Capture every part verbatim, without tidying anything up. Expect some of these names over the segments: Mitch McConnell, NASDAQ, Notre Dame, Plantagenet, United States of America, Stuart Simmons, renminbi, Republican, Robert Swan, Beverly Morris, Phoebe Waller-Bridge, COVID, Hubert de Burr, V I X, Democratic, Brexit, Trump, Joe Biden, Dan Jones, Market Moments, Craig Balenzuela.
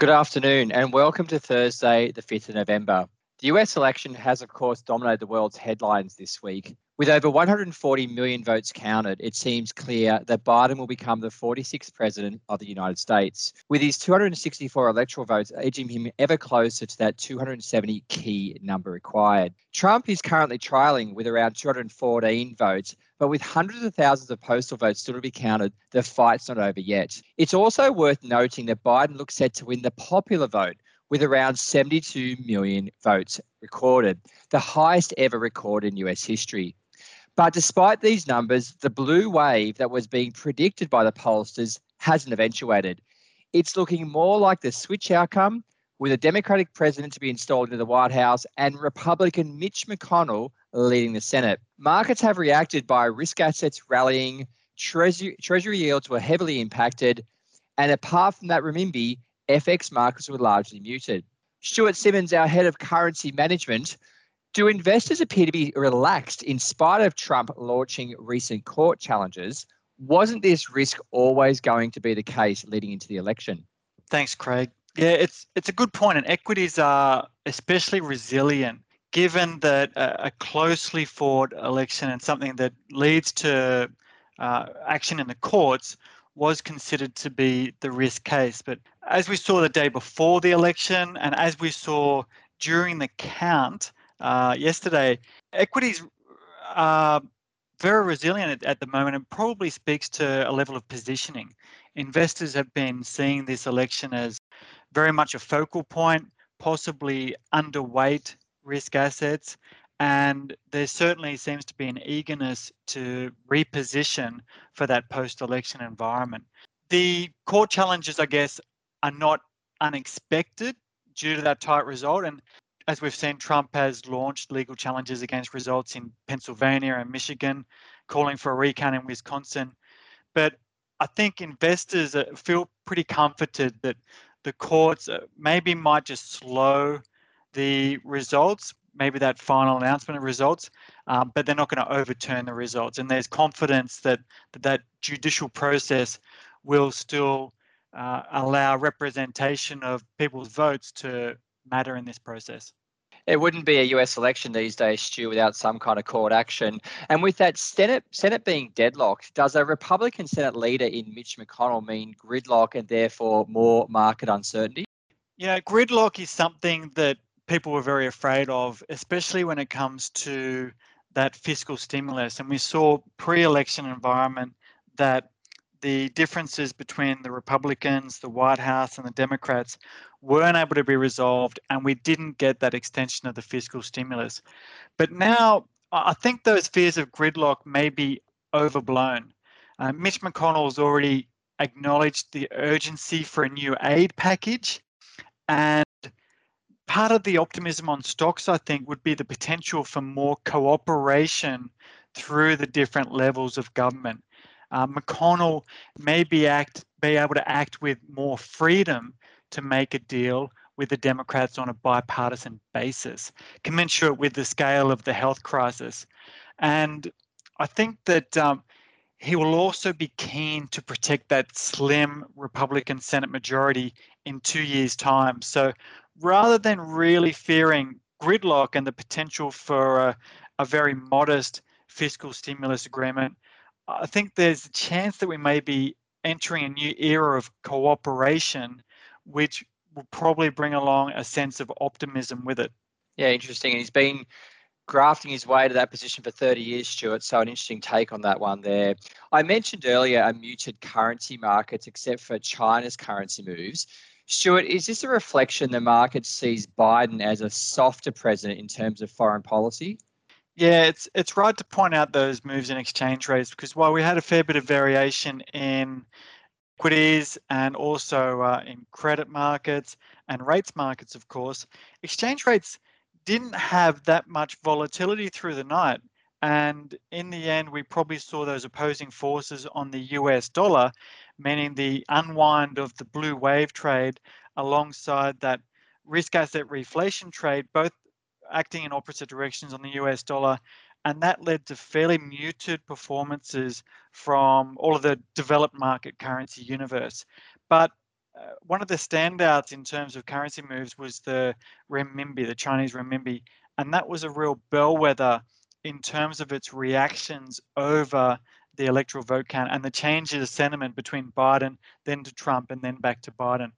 Good afternoon and welcome to Thursday, the fifth of November. The U S election has, of course, dominated the world's headlines this week. With over one hundred forty million votes counted, it seems clear that Biden will become the forty-sixth president of the United States, with his two hundred sixty-four electoral votes edging him ever closer to that two hundred seventy key number required. Trump is currently trialing with around two hundred fourteen votes, but with hundreds of thousands of postal votes still to be counted, the fight's not over yet. It's also worth noting that Biden looks set to win the popular vote, with around seventy-two million votes recorded, the highest ever recorded in U S history. But despite these numbers, the blue wave that was being predicted by the pollsters hasn't eventuated. It's looking more like the switch outcome, with a Democratic president to be installed into the White House and Republican Mitch McConnell leading the Senate. Markets have reacted by risk assets rallying, treasury, treasury yields were heavily impacted, and apart from that renminbi, F X markets were largely muted. Stuart Simmons, our head of currency management, do investors appear to be relaxed in spite of Trump launching recent court challenges? Wasn't this risk always going to be the case leading into the election? Thanks, Craig. Yeah, it's it's a good point, and equities are especially resilient given that a closely fought election and something that leads to uh, action in the courts was considered to be the risk case. But as we saw the day before the election and as we saw during the count uh, yesterday, equities are very resilient at, at the moment, and probably speaks to a level of positioning. Investors have been seeing this election as very much a focal point, possibly underweight risk assets. And there certainly seems to be an eagerness to reposition for that post-election environment. The court challenges, I guess, are not unexpected due to that tight result. And as we've seen, Trump has launched legal challenges against results in Pennsylvania and Michigan, calling for a recount in Wisconsin. But I think investors feel pretty comforted that the courts maybe might just slow the results, maybe that final announcement of results, um, but they're not going to overturn the results. And there's confidence that that, that judicial process will still uh, allow representation of people's votes to matter in this process. It wouldn't be a U S election these days, Stu, without some kind of court action. And with that Senate Senate being deadlocked, does a Republican Senate leader in Mitch McConnell mean gridlock and therefore more market uncertainty? Yeah, gridlock is something that people were very afraid of, especially when it comes to that fiscal stimulus. And we saw pre-election environment that the differences between the Republicans, the White House and the Democrats weren't able to be resolved, and we didn't get that extension of the fiscal stimulus. But now I think those fears of gridlock may be overblown. Uh, Mitch McConnell has already acknowledged the urgency for a new aid package, and part of the optimism on stocks, I think, would be the potential for more cooperation through the different levels of government. Uh, McConnell may be, act, be able to act with more freedom to make a deal with the Democrats on a bipartisan basis, commensurate with the scale of the health crisis. And I think that um, he will also be keen to protect that slim Republican Senate majority in two years' time. So rather than really fearing gridlock and the potential for a, a very modest fiscal stimulus agreement, I think there's a chance that we may be entering a new era of cooperation, which will probably bring along a sense of optimism with it. Yeah, interesting. And he's been grafting his way to that position for thirty years, Stuart. So an interesting take on that one there. I mentioned earlier a muted currency markets, except for China's currency moves. Stuart, is this a reflection the market sees Biden as a softer president in terms of foreign policy? Yeah, it's it's right to point out those moves in exchange rates, because while we had a fair bit of variation in equities and also uh, in credit markets and rates markets, of course, exchange rates didn't have that much volatility through the night. And in the end, we probably saw those opposing forces on the U S dollar, meaning the unwind of the blue wave trade alongside that risk asset reflation trade, both acting in opposite directions on the U S dollar. And that led to fairly muted performances from all of the developed market currency universe. But uh, one of the standouts in terms of currency moves was the renminbi, the Chinese renminbi, and that was a real bellwether in terms of its reactions over the electoral vote count and the change in the sentiment between Biden, then to Trump, and then back to Biden.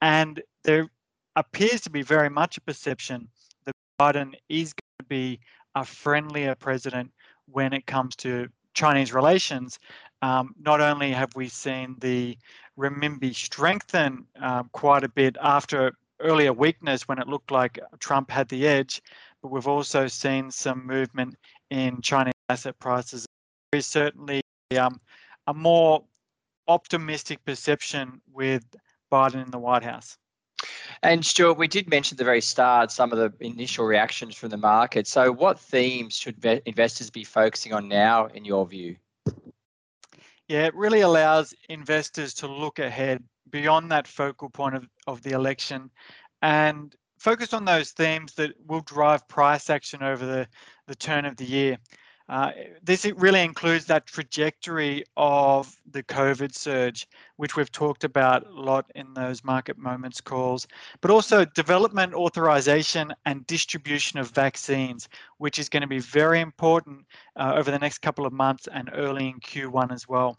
And there appears to be very much a perception that Biden is going to be a friendlier president when it comes to Chinese relations. Um, not only have we seen the renminbi strengthen uh, quite a bit after earlier weakness when it looked like Trump had the edge, but we've also seen some movement in Chinese asset prices. There is certainly um, a more optimistic perception with Biden in the White House. And Stuart, we did mention at the very start some of the initial reactions from the market. So what themes should investors be focusing on now, in your view? Yeah, it really allows investors to look ahead beyond that focal point of, of the election and focus on those themes that will drive price action over the, the turn of the year. Uh, this it really includes that trajectory of the COVID surge, which we've talked about a lot in those Market Moments calls, but also development, authorization, and distribution of vaccines, which is going to be very important uh, over the next couple of months and early in Q one as well.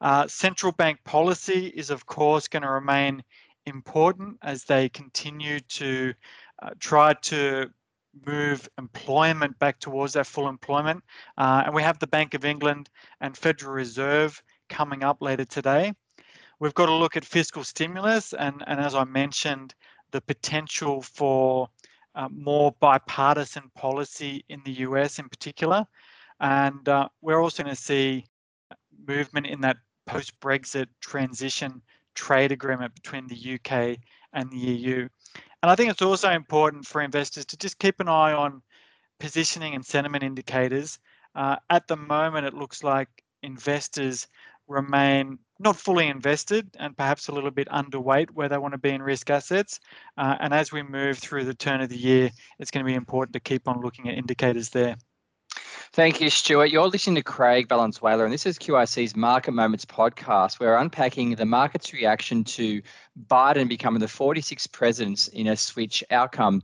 Uh, central bank policy is, of course, going to remain important as they continue to uh, try to move employment back towards that full employment. Uh, and we have the Bank of England and Federal Reserve coming up later today. We've got to look at fiscal stimulus and, and as I mentioned, the potential for uh, more bipartisan policy in the U S in particular. And uh, we're also going to see movement in that post-Brexit transition trade agreement between the U K and the E U. And I think it's also important for investors to just keep an eye on positioning and sentiment indicators. Uh, at the moment, it looks like investors remain not fully invested and perhaps a little bit underweight where they want to be in risk assets. Uh, and as we move through the turn of the year, it's going to be important to keep on looking at indicators there. Thank you, Stuart. You're listening to Craig Balenzuela, and this is Q I C's Market Moments podcast. We're unpacking the market's reaction to Biden becoming the forty-sixth president in a switch outcome.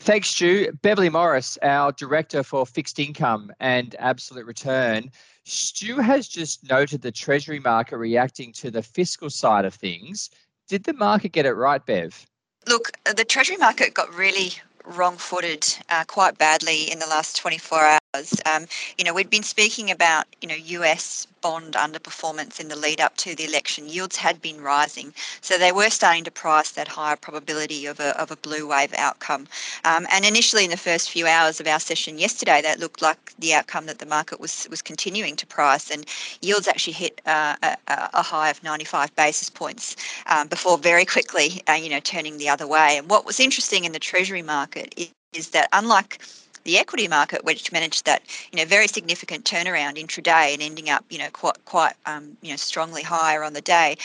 Thanks, Stu. Beverly Morris, our Director for Fixed Income and Absolute Return. Stu has just noted the Treasury market reacting to the fiscal side of things. Did the market get it right, Bev? Look, the Treasury market got really wrong-footed uh, quite badly in the last twenty-four hours. Um, you know, we'd been speaking about, you know, U S bond underperformance in the lead up to the election. Yields had been rising, so they were starting to price that higher probability of a of a blue wave outcome. Um, and initially, in the first few hours of our session yesterday, that looked like the outcome that the market was was continuing to price, and yields actually hit uh, a, a high of ninety-five basis points um, before very quickly, uh, you know, turning the other way. And what was interesting in the Treasury market is, is that unlike the equity market, which managed that, you know, very significant turnaround intraday and ending up, you know, quite, quite, um, you know, strongly higher on the day,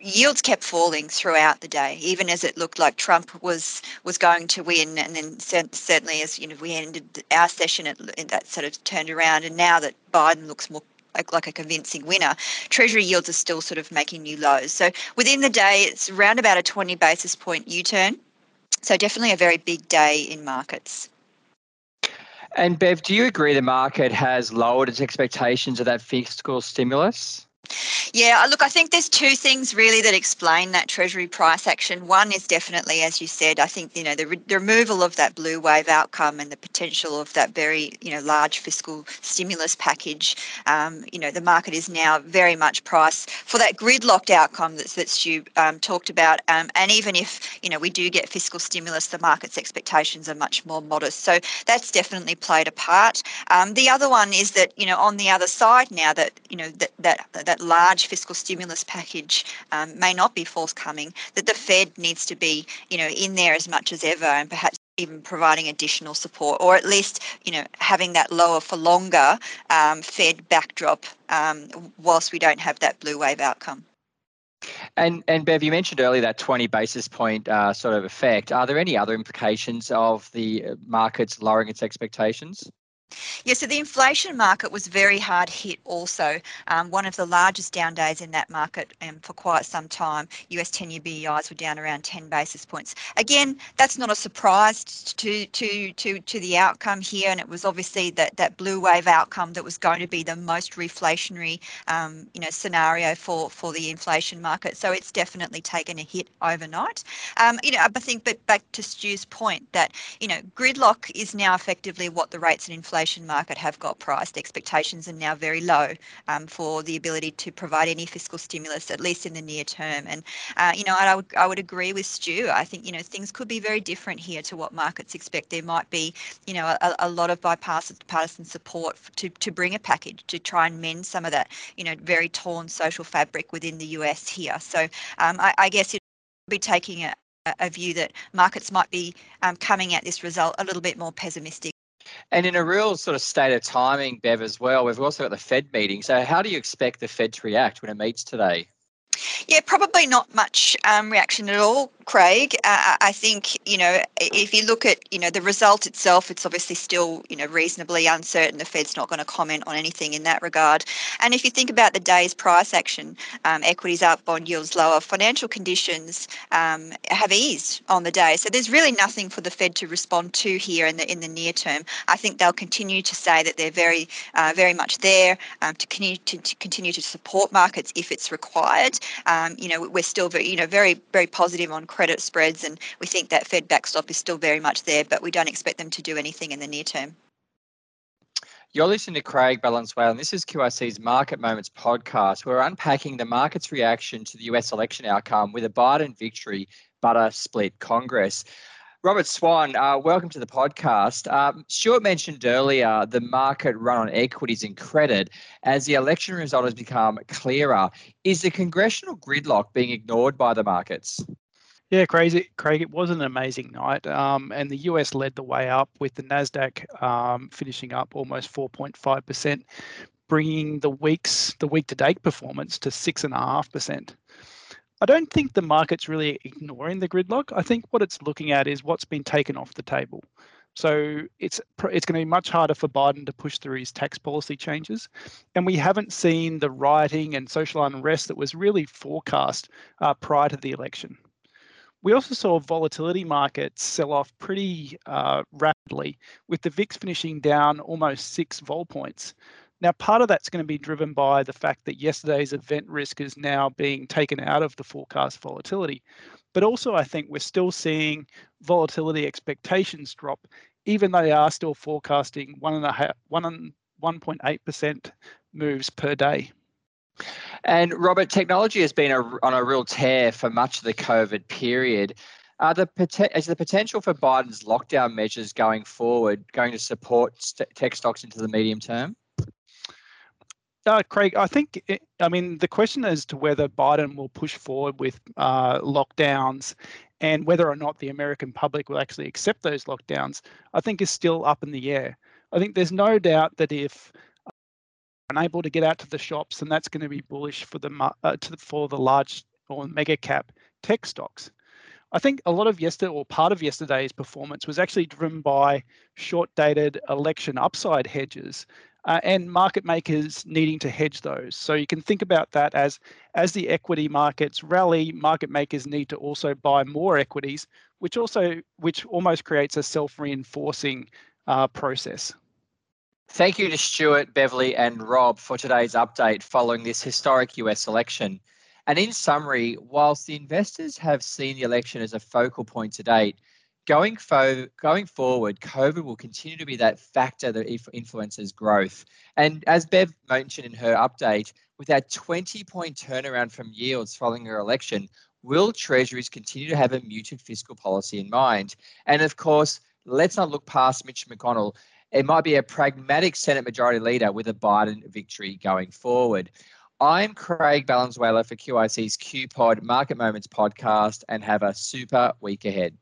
yields kept falling throughout the day, even as it looked like Trump was was going to win. And then certainly, as you know, we ended our session, it, that sort of turned around. And now that Biden looks more like a convincing winner, Treasury yields are still sort of making new lows. So within the day, it's around about a twenty basis point U-turn. So definitely a very big day in markets. And Bev, do you agree the market has lowered its expectations of that fiscal stimulus? Yeah, look, I think there's two things really that explain that Treasury price action. One is definitely, as you said, I think, you know, the, re- the removal of that blue wave outcome and the potential of that very, you know, large fiscal stimulus package. Um, you know, the market is now very much priced for that gridlocked outcome that's, that's you um, talked about. Um, and even if, you know, we do get fiscal stimulus, the market's expectations are much more modest. So that's definitely played a part. Um, the other one is that, you know, on the other side now that, you know, that that, that large fiscal stimulus package um, may not be forthcoming, that the Fed needs to be, you know, in there as much as ever and perhaps even providing additional support, or at least, you know, having that lower for longer um, Fed backdrop um, whilst we don't have that blue wave outcome. And, and Bev, you mentioned earlier that twenty basis point uh, sort of effect. Are there any other implications of the markets lowering its expectations? Yeah, so the inflation market was very hard hit also. Um, one of the largest down days in that market um, for quite some time. U S ten-year B E Is were down around ten basis points. Again, that's not a surprise to to to to the outcome here, and it was obviously that that blue wave outcome that was going to be the most reflationary um, you know scenario for for the inflation market. So it's definitely taken a hit overnight. Um, you know, I think, but back to Stu's point that you know gridlock is now effectively what the rates and inflation market have got priced. Expectations are now very low um, for the ability to provide any fiscal stimulus, at least in the near term. And uh, you know, I would I would agree with Stu. I think you know things could be very different here to what markets expect. There might be you know a, a lot of bipartisan support to to bring a package to try and mend some of that you know very torn social fabric within the U S here. So um, I, I guess it would be taking a, a view that markets might be um, coming at this result a little bit more pessimistic. And in a real sort of state of timing, Bev, as well, we've also got the Fed meeting. So how do you expect the Fed to react when it meets today? Yeah, probably not much um, reaction at all, Craig. Uh, I think, you know, if you look at, you know, the result itself, it's obviously still, you know, reasonably uncertain. The Fed's not going to comment on anything in that regard. And if you think about the day's price action, um, equities up, bond yields lower, financial conditions um, have eased on the day. So there's really nothing for the Fed to respond to here in the in the near term. I think they'll continue to say that they're very, uh, very much there um, to, continue to, to continue to support markets if it's required. Um, you know, we're still very, you know, very, very positive on credit spreads, and we think that Fed backstop is still very much there, but we don't expect them to do anything in the near term. You're listening to Craig Balenzuela, and this is Q R C's Market Moments podcast. We're unpacking the market's reaction to the U S election outcome with a Biden victory but a split Congress. Robert Swan, uh, welcome to the podcast. Um, Stuart mentioned earlier the market run on equities and credit as the election result has become clearer. Is the congressional gridlock being ignored by the markets? Yeah, crazy, Craig, it was an amazing night. Um, and the U S led the way up with the NASDAQ um, finishing up almost four point five percent, bringing the week's the week-to-date performance to six point five percent. I don't think the market's really ignoring the gridlock. I think what it's looking at is what's been taken off the table. So it's it's going to be much harder for Biden to push through his tax policy changes. And we haven't seen the rioting and social unrest that was really forecast uh, prior to the election. We also saw volatility markets sell off pretty uh, rapidly, with the V I X finishing down almost six vol points. Now, part of that's going to be driven by the fact that yesterday's event risk is now being taken out of the forecast volatility. But also, I think we're still seeing volatility expectations drop, even though they are still forecasting one point eight percent moves per day. And Robert, technology has been a, on a real tear for much of the COVID period. Are the, is the potential for Biden's lockdown measures going forward going to support st- tech stocks into the medium term? Uh, Craig, I think, it, I mean, the question as to whether Biden will push forward with uh, lockdowns and whether or not the American public will actually accept those lockdowns, I think is still up in the air. I think there's no doubt that if we're unable to get out to the shops, then that's going to be bullish for the uh, to the, for the large or mega cap tech stocks. I think a lot of yesterday or part of yesterday's performance was actually driven by short-dated election upside hedges. Uh, and market makers needing to hedge those. So you can think about that as as the equity markets rally, market makers need to also buy more equities, which also which almost creates a self-reinforcing uh, process. Thank you to Stuart, Beverly and Rob for today's update following this historic U S election. And in summary, whilst the investors have seen the election as a focal point to date, Going, fo- going forward, COVID will continue to be that factor that influences growth. And as Bev mentioned in her update, with that twenty-point turnaround from yields following her election, will Treasuries continue to have a muted fiscal policy in mind? And of course, let's not look past Mitch McConnell. It might be a pragmatic Senate majority leader with a Biden victory going forward. I'm Craig Balenzuela for Q I C's Q Pod Market Moments podcast, and have a super week ahead.